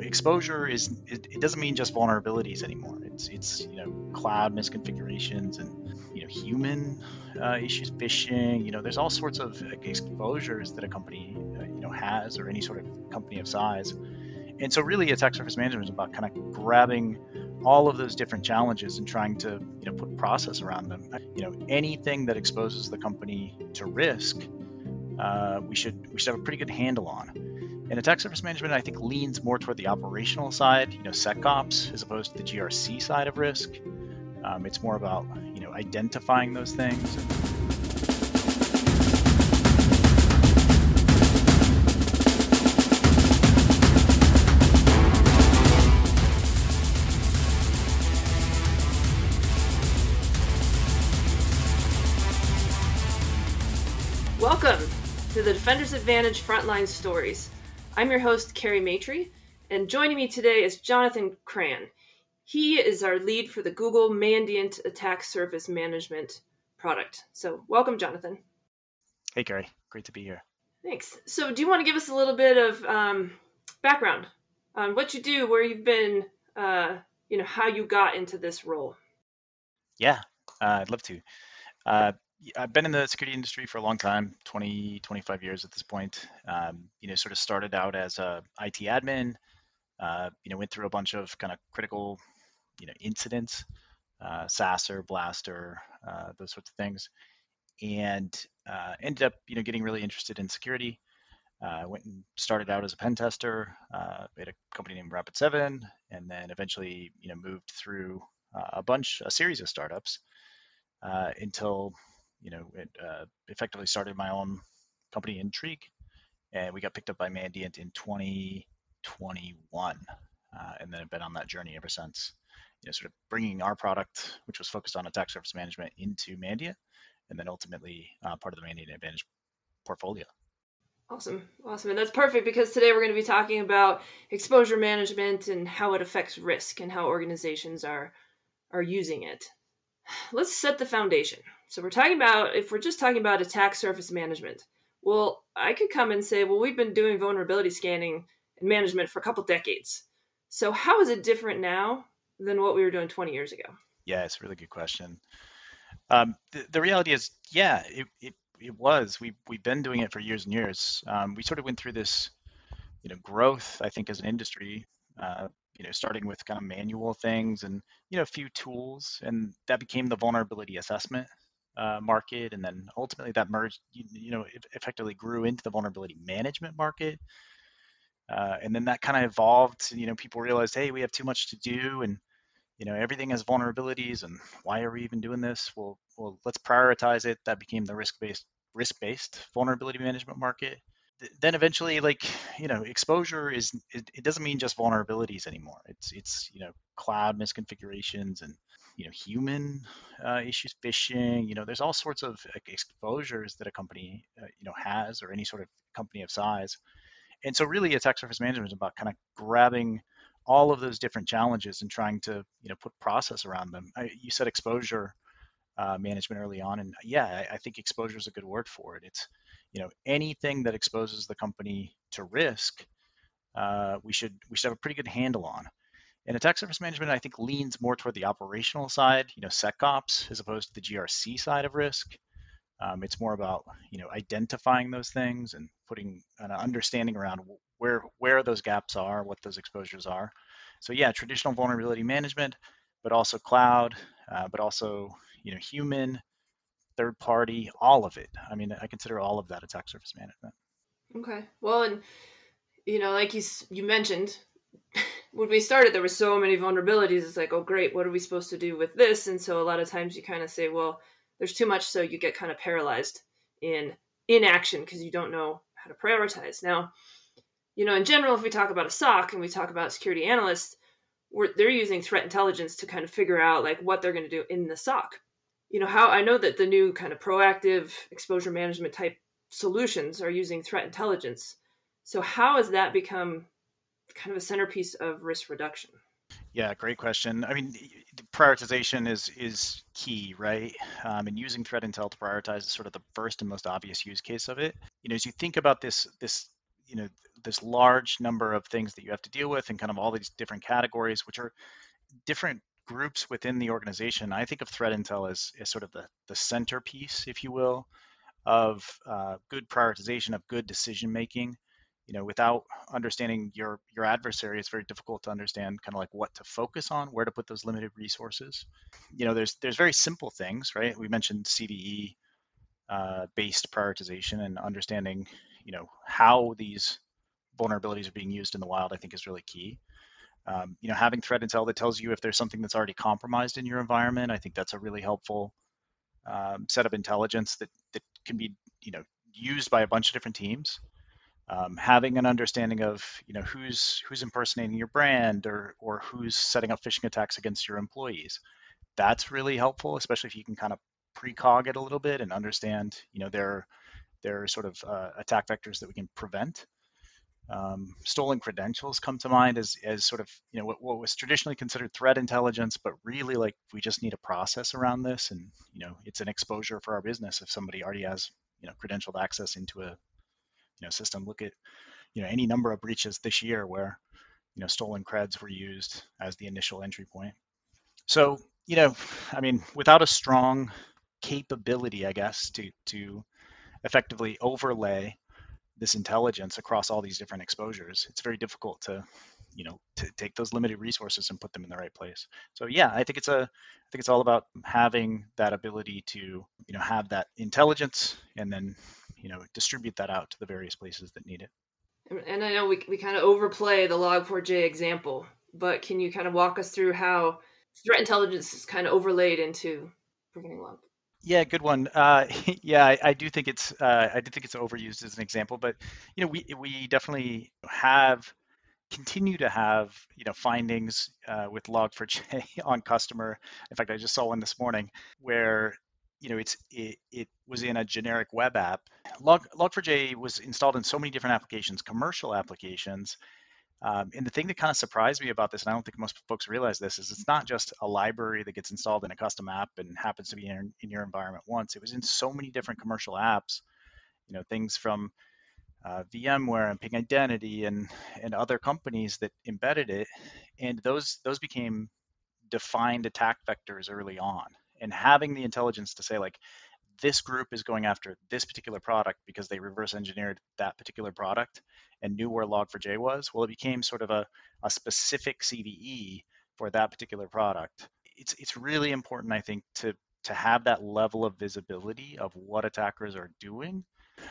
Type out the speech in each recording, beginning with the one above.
exposure is it doesn't mean just vulnerabilities anymore. It's cloud misconfigurations and human issues, phishing. There's all sorts of exposures that a company has, or any sort of company of size. And so really attack surface management is about kind of grabbing all of those different challenges and trying to put process around them. Anything that exposes the company to risk, we should have a pretty good handle on. And attack surface management, I think, leans more toward the operational side, SecOps, as opposed to the GRC side of risk. It's more about identifying those things. Welcome to the Defender's Advantage Frontline Stories. I'm your host, Kerry Matre, and joining me today is Jonathan Cran. He is our lead for the Google Mandiant Attack Surface Management product. So welcome, Jonathan. Hey, Kerry. Great to be here. Thanks. So do you want to give us a little bit of background on what you do, where you've been, how you got into this role? Yeah, I'd love to. I've been in the security industry for a long time, 20, 25 years at this point. Sort of started out as a IT admin, went through a bunch of kind of critical, incidents, SASR, Blaster, those sorts of things, and ended up, getting really interested in security. Went and started out as a pen tester at a company named Rapid7, and then eventually, moved through a series of startups until effectively started my own company, Intrigue, and we got picked up by Mandiant in 2021, and then I've been on that journey ever since. Sort of bringing our product, which was focused on attack surface management, into Mandiant, and then ultimately part of the Mandiant Advantage portfolio. Awesome, and that's perfect because today we're going to be talking about exposure management and how it affects risk and how organizations are using it. Let's set the foundation. So if we're just talking about attack surface management, well, I could come and say, well, we've been doing vulnerability scanning and management for a couple decades. So how is it different now than what we were doing 20 years ago? Yeah, it's a really good question. The reality is, yeah, it was. We've been doing it for years and years. We sort of went through this, growth, I think, as an industry, starting with kind of manual things and, a few tools, and that became the vulnerability assessment market. And then ultimately that merged, it effectively grew into the vulnerability management market. And then that kind of evolved, people realized, hey, we have too much to do. And, everything has vulnerabilities, and why are we even doing this? Well, let's prioritize it. That became the risk-based vulnerability management market. Then eventually, exposure is it doesn't mean just vulnerabilities anymore. It's cloud misconfigurations and human issues, phishing. There's all sorts of exposures that a company has, or any sort of company of size. And so really attack surface management is about kind of grabbing all of those different challenges and trying to put process around them. You said exposure management early on, and yeah, I think exposure is a good word for it. It's anything that exposes the company to risk, we should have a pretty good handle on. And attack surface management, I think, leans more toward the operational side, SecOps, as opposed to the GRC side of risk. It's more about identifying those things and putting an understanding around where those gaps are, what those exposures are. So yeah, traditional vulnerability management, but also cloud, but also human, third party, all of it. I mean, I consider all of that attack surface management. Okay. Well, and like you mentioned, when we started, there were so many vulnerabilities. It's like, oh, great, what are we supposed to do with this? And so a lot of times you kind of say, well, there's too much, so you get kind of paralyzed in inaction because you don't know how to prioritize. Now, in general, if we talk about a SOC and we talk about security analysts, they're using threat intelligence to kind of figure out like what they're going to do in the SOC. How I know that the new kind of proactive exposure management type solutions are using threat intelligence. So how has that become kind of a centerpiece of risk reduction? Yeah, great question. I mean, prioritization is key, right? And using threat intel to prioritize is sort of the first and most obvious use case of it. As you think about this this large number of things that you have to deal with and kind of all these different categories, which are different groups within the organization. I think of threat intel as sort of the centerpiece, if you will, of good prioritization, of good decision making. You know, without understanding your adversary, it's very difficult to understand kind of like what to focus on, where to put those limited resources. You know, there's very simple things, right? We mentioned CVE based prioritization and understanding, you know, how these vulnerabilities are being used in the wild, I think is really key. You know, having threat intel that tells you if there's something that's already compromised in your environment, I think that's a really helpful set of intelligence that can be, you know, used by a bunch of different teams. Having an understanding of, you know, who's impersonating your brand or who's setting up phishing attacks against your employees, that's really helpful, especially if you can kind of precog it a little bit and understand, you know, their sort of attack vectors that we can prevent. Stolen credentials come to mind as sort of, you know, what was traditionally considered threat intelligence, but really like we just need a process around this, and you know, it's an exposure for our business if somebody already has, you know, credentialed access into a, you know, system. Look at, you know, any number of breaches this year where, you know, stolen creds were used as the initial entry point. So, you know, I mean, without a strong capability, I guess, to effectively overlay this intelligence across all these different exposures, it's very difficult to, you know, to take those limited resources and put them in the right place. So yeah, I think it's all about having that ability to, you know, have that intelligence and then, you know, distribute that out to the various places that need it. And I know we kind of overplay the Log4j example, but can you kind of walk us through how threat intelligence is kind of overlaid into preventing log? Yeah, good one. Yeah, I do think it's overused as an example, but you know, we definitely continue to have, you know, findings with Log4j on customer. In fact, I just saw one this morning where, you know, it was in a generic web app. Log4j was installed in so many different applications, commercial applications. And the thing that kind of surprised me about this, and I don't think most folks realize this, is it's not just a library that gets installed in a custom app and happens to be in your environment once. It was in so many different commercial apps, you know, things from VMware and Ping Identity and other companies that embedded it. And those became defined attack vectors early on. And having the intelligence to say, like, this group is going after this particular product because they reverse engineered that particular product and knew where Log4j was, well, it became sort of a specific CVE for that particular product. It's really important, I think, to have that level of visibility of what attackers are doing.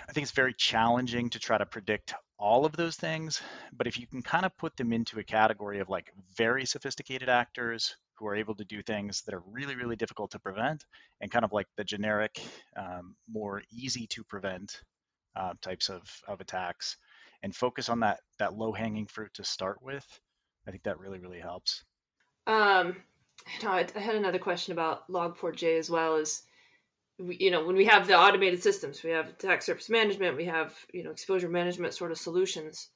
I think it's very challenging to try to predict all of those things, but if you can kind of put them into a category of like very sophisticated actors who are able to do things that are really, really difficult to prevent, and kind of like the generic, more easy to prevent types of attacks, and focus on that low-hanging fruit to start with, I think that really, really helps. I had another question about Log4j as well, is, you know, when we have the automated systems, we have attack surface management, we have, you know, exposure management sort of solutions.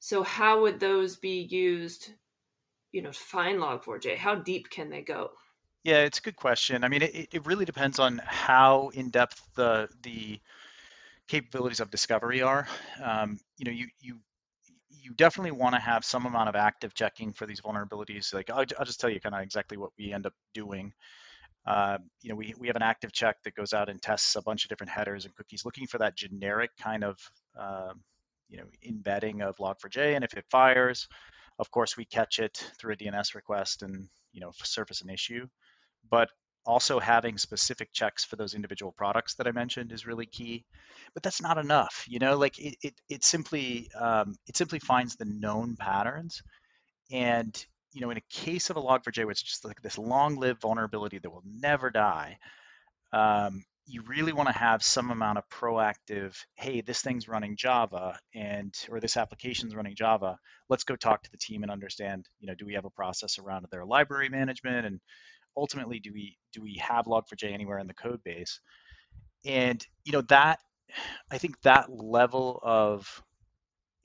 So how would those be used, you know, to find Log4j? How deep can they go? Yeah, it's a good question. I mean, it really depends on how in-depth the capabilities of discovery are. You know, you definitely want to have some amount of active checking for these vulnerabilities. Like, I'll just tell you kind of exactly what we end up doing. You know, we have an active check that goes out and tests a bunch of different headers and cookies, looking for that generic kind of, you know, embedding of Log4j. And if it fires, of course, we catch it through a DNS request and, you know, surface an issue. But also having specific checks for those individual products that I mentioned is really key. But that's not enough, you know, like it simply finds the known patterns. And you know, in a case of a Log4j, which is just like this long-lived vulnerability that will never die, you really want to have some amount of proactive, hey, this thing's running Java, and or this application's running Java. Let's go talk to the team and understand, you know, do we have a process around their library management, and ultimately, do we have Log4j anywhere in the code base? And you know, that I think that level of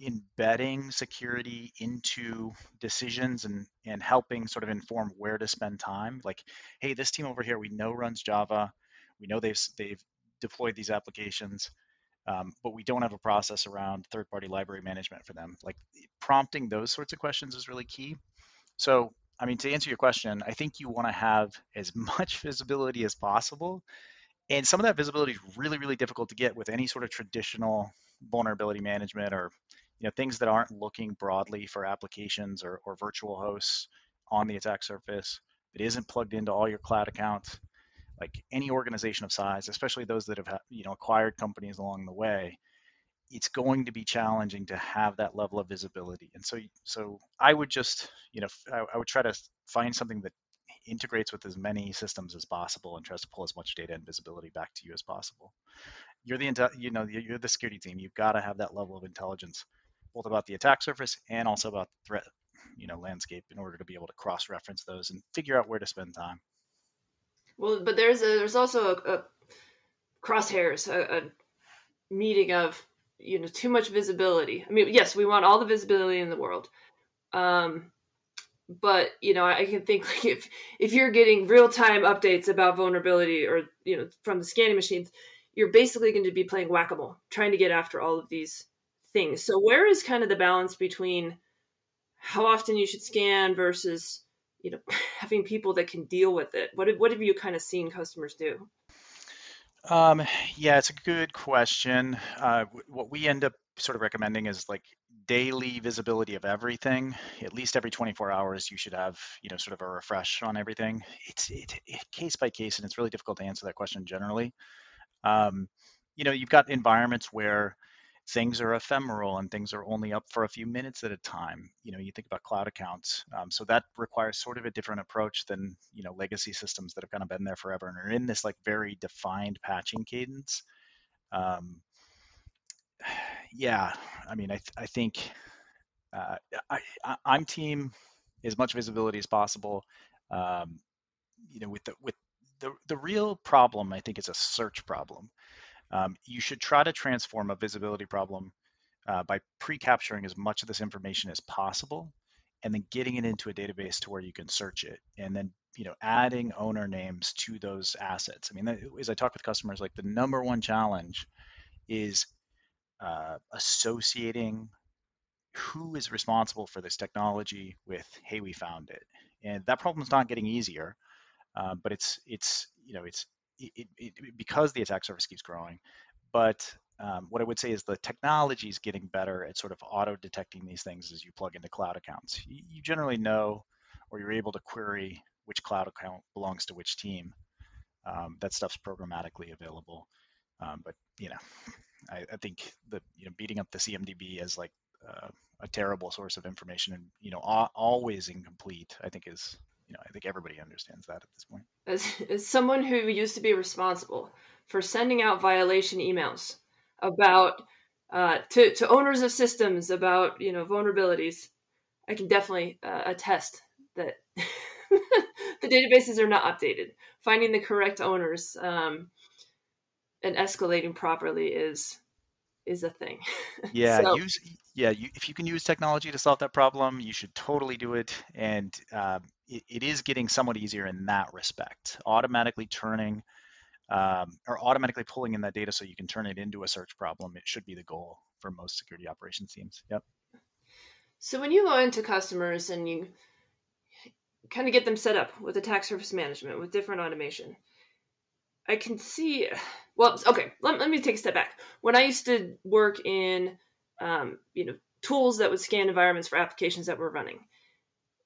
embedding security into decisions and helping sort of inform where to spend time. Like, hey, this team over here, we know runs Java. We know they've deployed these applications. But we don't have a process around third-party library management for them. Like prompting those sorts of questions is really key. So, I mean, to answer your question, I think you want to have as much visibility as possible. And some of that visibility is really, really difficult to get with any sort of traditional vulnerability management or, you know, things that aren't looking broadly for applications or virtual hosts on the attack surface. It isn't plugged into all your cloud accounts. Like any organization of size, especially those that have, you know, acquired companies along the way, it's going to be challenging to have that level of visibility. And so I would just, you know, I would try to find something that integrates with as many systems as possible and tries to pull as much data and visibility back to you as possible. You're the security team. You've got to have that level of intelligence, both about the attack surface and also about the threat, you know, landscape, in order to be able to cross-reference those and figure out where to spend time. Well, but there's also a crosshairs, a meeting of, you know, too much visibility. I mean, yes, we want all the visibility in the world. But, you know, I can think, like, if you're getting real-time updates about vulnerability or, you know, from the scanning machines, you're basically going to be playing whack-a-mole, trying to get after all of these things. So where is kind of the balance between how often you should scan versus, you know, having people that can deal with it? What have you kind of seen customers do? Yeah, it's a good question. What we end up sort of recommending is like daily visibility of everything. At least every 24 hours, you should have, you know, sort of a refresh on everything. It's case by case, and it's really difficult to answer that question generally. You know, you've got environments where things are ephemeral and things are only up for a few minutes at a time. You know, you think about cloud accounts. So that requires sort of a different approach than, you know, legacy systems that have kind of been there forever and are in this like very defined patching cadence. Yeah, I mean, I think I'm team as much visibility as possible. You know, with the real problem, I think, is a search problem. You should try to transform a visibility problem by pre-capturing as much of this information as possible, and then getting it into a database to where you can search it, and then, you know, adding owner names to those assets. I mean, as I talk with customers, like the number one challenge is associating who is responsible for this technology with, hey, we found it. And that problem is not getting easier, but it's because the attack surface keeps growing. But what I would say is the technology is getting better at sort of auto detecting these things as you plug into cloud accounts. You generally know, or you're able to query which cloud account belongs to which team. That stuff's programmatically available. But, you know, I think the, you know, beating up the CMDB as like a terrible source of information and, you know, always incomplete, I think is, you know, I think everybody understands that at this point. As someone who used to be responsible for sending out violation emails about to owners of systems about, you know, vulnerabilities, I can definitely attest that the databases are not updated. Finding the correct owners and escalating properly is a thing. Yeah, so. If you can use technology to solve that problem, you should totally do it. And it is getting somewhat easier in that respect. Automatically turning or automatically pulling in that data so you can turn it into a search problem, it should be the goal for most security operations teams. Yep. So when you go into customers and you kind of get them set up with attack surface management, with different automation, I can see, well, okay, let me take a step back. When I used to work in, you know, tools that would scan environments for applications that were running,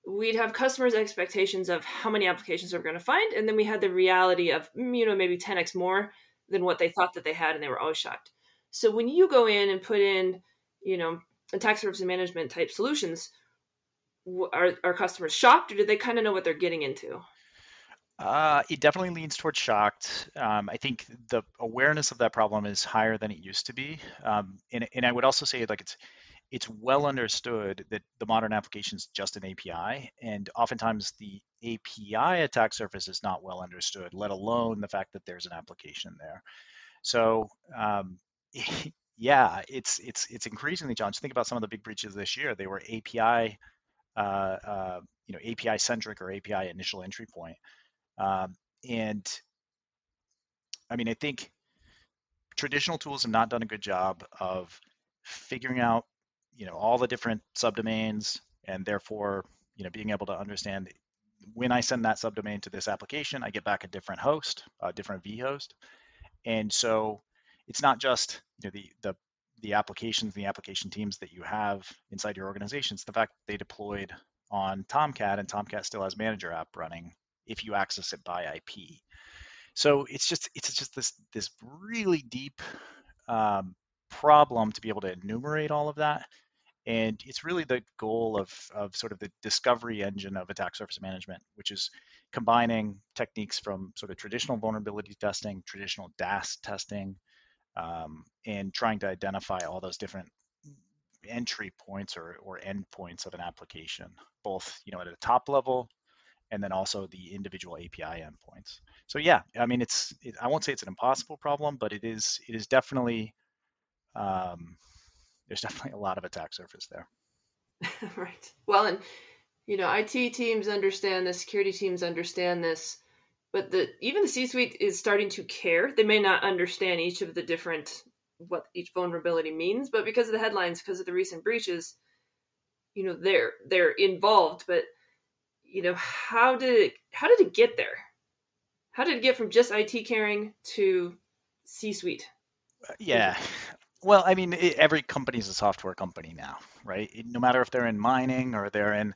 we'd have customers' expectations of how many applications we're going to find. And then we had the reality of, you know, maybe 10x more than what they thought that they had. And they were always shocked. So when you go in and put in, you know, attack surface management type solutions, are customers shocked, or do they kind of know what they're getting into? It definitely leans towards shocked. I think the awareness of that problem is higher than it used to be. And I would also say, like, it's well understood that the modern application is just an API. And oftentimes the API attack surface is not well understood, let alone the fact that there's an application there. So yeah, it's increasingly challenging. Think about some of the big breaches this year. They were API, you know, API centric or API initial entry point. And I mean, I think traditional tools have not done a good job of figuring out, all the different subdomains, and therefore, being able to understand when I send that subdomain to this application, I get back a different host, a different vhost. And so it's not just the applications, the application teams that you have inside your organization. It's the fact that they deployed on Tomcat, and Tomcat still has Manager app running if you access it by IP. So it's just this really deep problem to be able to enumerate all of that. And it's really the goal of sort of the discovery engine of attack surface management, which is combining techniques from sort of traditional vulnerability testing, traditional DAST testing, and trying to identify all those different entry points or endpoints of an application, both at a top level, and then also the individual API endpoints. So yeah, I mean, I won't say it's an impossible problem, but it is definitely. There's definitely a lot of attack surface there. Right. Well, and, IT teams understand this, security teams understand this, but even the C-suite is starting to care. They may not understand each of the different, what each vulnerability means, but because of the headlines, because of the recent breaches, they're involved, but, how did it get there? How did it get from just IT caring to C-suite? Yeah. Well, I mean, every company is a software company now, right? No matter if they're in mining or they're in,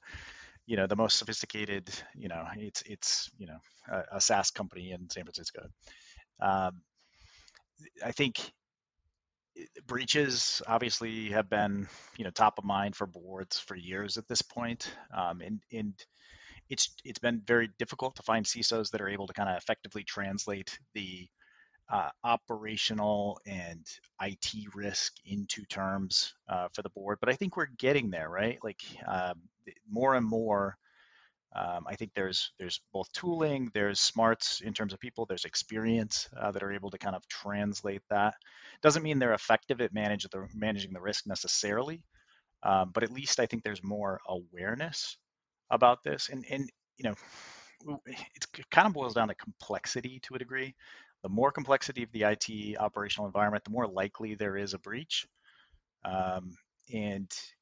the most sophisticated, a SaaS company in San Francisco. I think breaches obviously have been, top of mind for boards for years at this point, and it's been very difficult to find CISOs that are able to kind of effectively translate the operational and IT risk into terms for the board, but I think we're getting there, right? Like more and more, I think there's both tooling, there's smarts in terms of people, there's experience that are able to kind of translate that. Doesn't mean they're effective at managing the risk necessarily, but at least I think there's more awareness about this, and it kind of boils down to complexity to a degree. The more complexity of the IT operational environment, the more likely there is a breach. There's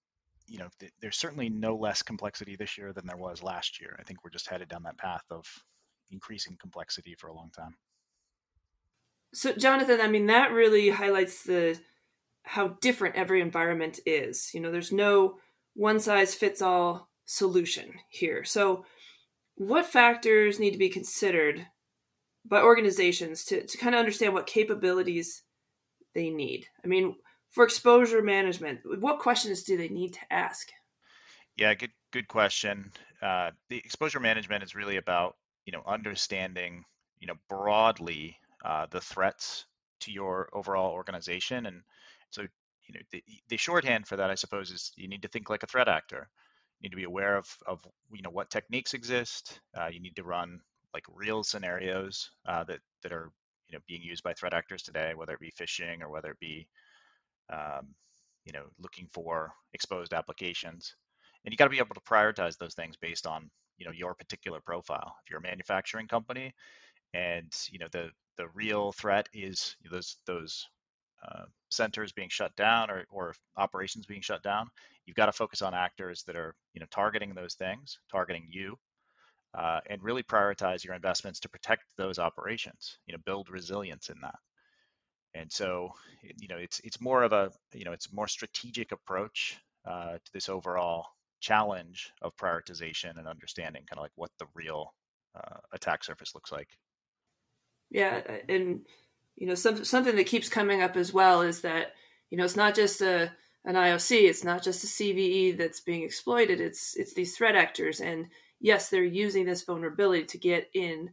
certainly no less complexity this year than there was last year. I think we're just headed down that path of increasing complexity for a long time. So, Jonathan, I mean, that really highlights how different every environment is. There's no one-size-fits-all solution here. So what factors need to be considered by organizations to kind of understand what capabilities they need? I mean, for exposure management, what questions do they need to ask? Yeah, good question. The exposure management is really about, understanding, broadly the threats to your overall organization. And so, the shorthand for that, I suppose, is you need to think like a threat actor. You need to be aware of what techniques exist. You need to run like real scenarios that are being used by threat actors today, whether it be phishing or whether it be looking for exposed applications, and you got to be able to prioritize those things based on your particular profile. If you're a manufacturing company, and the real threat is those centers being shut down or operations being shut down, you've got to focus on actors that are targeting those things, targeting you. And really prioritize your investments to protect those operations, build resilience in that. And so, it's more of a, it's more strategic approach to this overall challenge of prioritization and understanding kind of like what the real attack surface looks like. Yeah. And, something that keeps coming up as well is that, it's not just an IOC, it's not just a CVE that's being exploited. It's these threat actors, and yes, they're using this vulnerability to get in,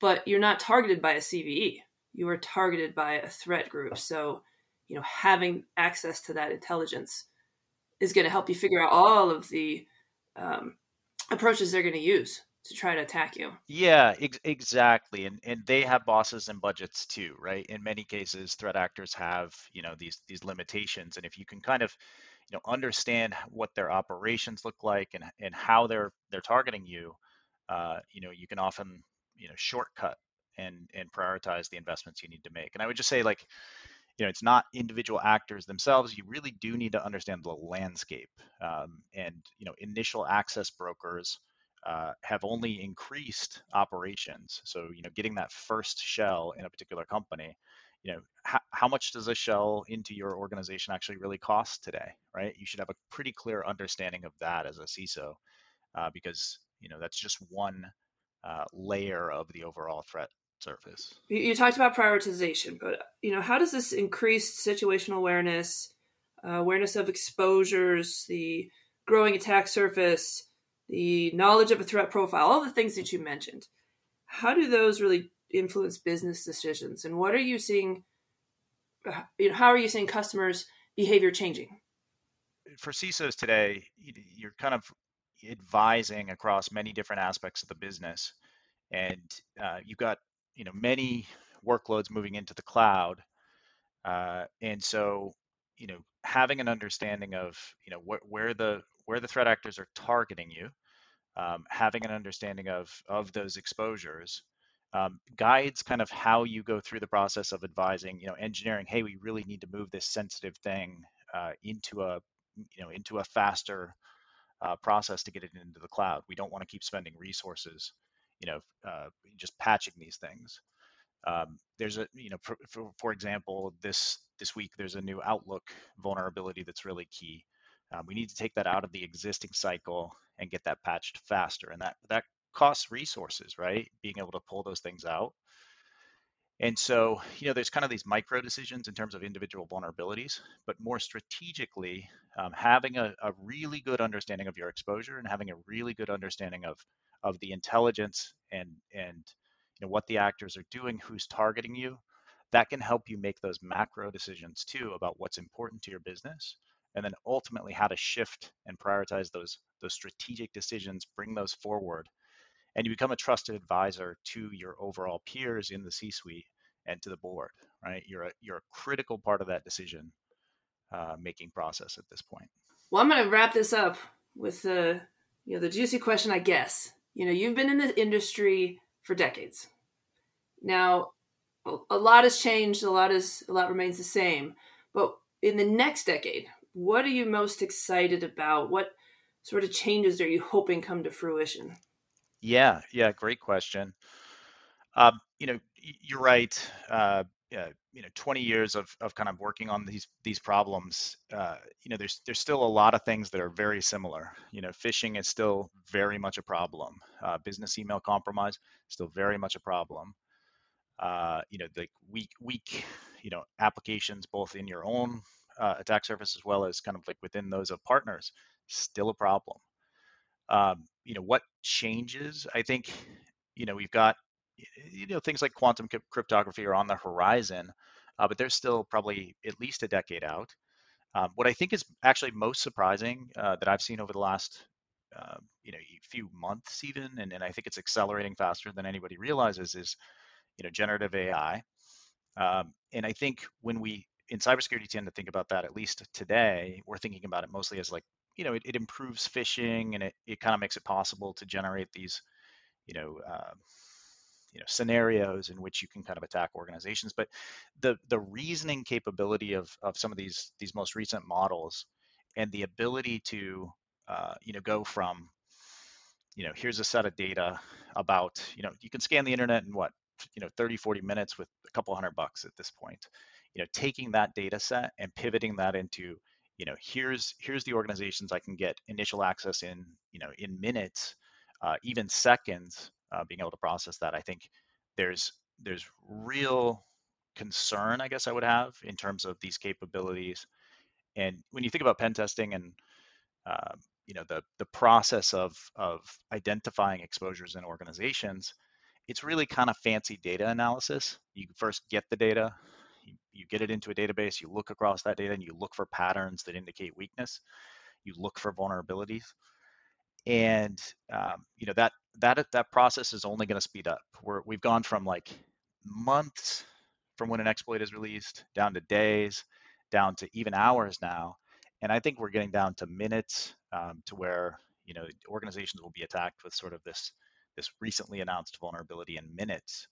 but you're not targeted by a CVE. You are targeted by a threat group. So, having access to that intelligence is going to help you figure out all of the approaches they're going to use to try to attack you. Yeah, exactly. And they have bosses and budgets too, right? In many cases, threat actors have, these limitations. And if you can kind of understand what their operations look like and how they're targeting you, you can often shortcut and prioritize the investments you need to make. And I would just say, like, you know, it's not individual actors themselves. You really do need to understand the landscape. And, you know, initial access brokers have only increased operations. So, you know, getting that first shell in a particular company, you know, how much does a shell into your organization actually really cost today, right? You should have a pretty clear understanding of that as a CISO, because, you know, that's just one layer of the overall threat surface. You talked about prioritization, but, you know, how does this increased situational awareness, awareness of exposures, the growing attack surface, the knowledge of a threat profile, all the things that you mentioned, how do those really influence business decisions? And what are you seeing, you know, how are you seeing customers' behavior changing? For CISOs today, you're kind of advising across many different aspects of the business. And you've got, you know, many workloads moving into the cloud. And so, you know, having an understanding of, you know, where the threat actors are targeting you, having an understanding of those exposures, guides kind of how you go through the process of advising, you know, engineering, hey, we really need to move this sensitive thing into a faster process to get it into the cloud. We don't want to keep spending resources, you know, just patching these things. There's a, you know, for example, this week, there's a new Outlook vulnerability that's really key. We need to take that out of the existing cycle and get that patched faster. And that costs resources, right? Being able to pull those things out. And so, you know, there's kind of these micro decisions in terms of individual vulnerabilities, but more strategically, having a really good understanding of your exposure and having a really good understanding of the intelligence and you know, what the actors are doing, who's targeting you, that can help you make those macro decisions too about what's important to your business, and then ultimately how to shift and prioritize those strategic decisions, bring those forward, and you become a trusted advisor to your overall peers in the C-suite and to the board, right? You're a critical part of that decision making process at this point. Well, I'm going to wrap this up with the, you know, the juicy question, I guess. You know, you've been in the industry for decades. Now, a lot has changed, a lot remains the same. But in the next decade, what are you most excited about? What sort of changes are you hoping come to fruition? Yeah, great question. You know, you're right. You know, 20 years of kind of working on these problems. You know, there's still a lot of things that are very similar. You know, phishing is still very much a problem. Business email compromise, still very much a problem. You know, the weak, you know, applications both in your own attack surface as well as kind of like within those of partners, still a problem. You know, what changes? I think, you know, we've got, you know, things like quantum cryptography are on the horizon, but they're still probably at least a decade out. What I think is actually most surprising that I've seen over the last, you know, few months even, and I think it's accelerating faster than anybody realizes, is, you know, generative AI. And I think when we in cybersecurity tend to think about that, at least today, we're thinking about it mostly as like, you know, it improves phishing, and it kind of makes it possible to generate these, you know, scenarios in which you can kind of attack organizations. But the reasoning capability of some of these most recent models, and the ability to, you know, go from, you know, here's a set of data about, you know, you can scan the internet in what, you know, 30, 40 minutes with a couple $100 at this point, you know, taking that data set and pivoting that into, you know, here's the organizations I can get initial access in, you know, in minutes, even seconds, being able to process that. I think there's real concern, I guess I would have, in terms of these capabilities. And when you think about pen testing and, you know, the process of identifying exposures in organizations, it's really kind of fancy data analysis. You first get the data. You get it into a database, you look across that data, and you look for patterns that indicate weakness. You look for vulnerabilities. And, you know, that process is only going to speed up. We've gone from like months from when an exploit is released down to days, down to even hours now. And I think we're getting down to minutes, to where, you know, organizations will be attacked with sort of this recently announced vulnerability in minutes.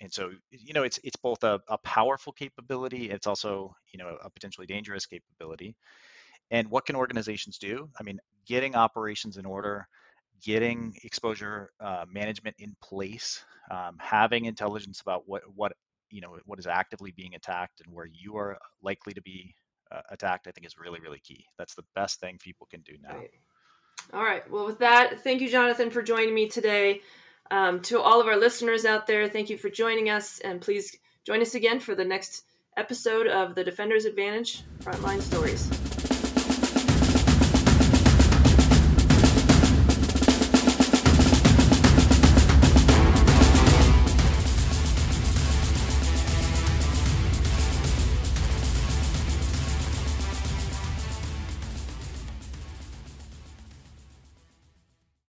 And so, you know, it's both a powerful capability. It's also, you know, a potentially dangerous capability. And what can organizations do? I mean, getting operations in order, getting exposure management in place, having intelligence about what is actively being attacked and where you are likely to be attacked, I think is really, really key. That's the best thing people can do now. Right. All right. Well, with that, thank you, Jonathan, for joining me today. To all of our listeners out there, thank you for joining us, and please join us again for the next episode of the Defender's Advantage Frontline Stories.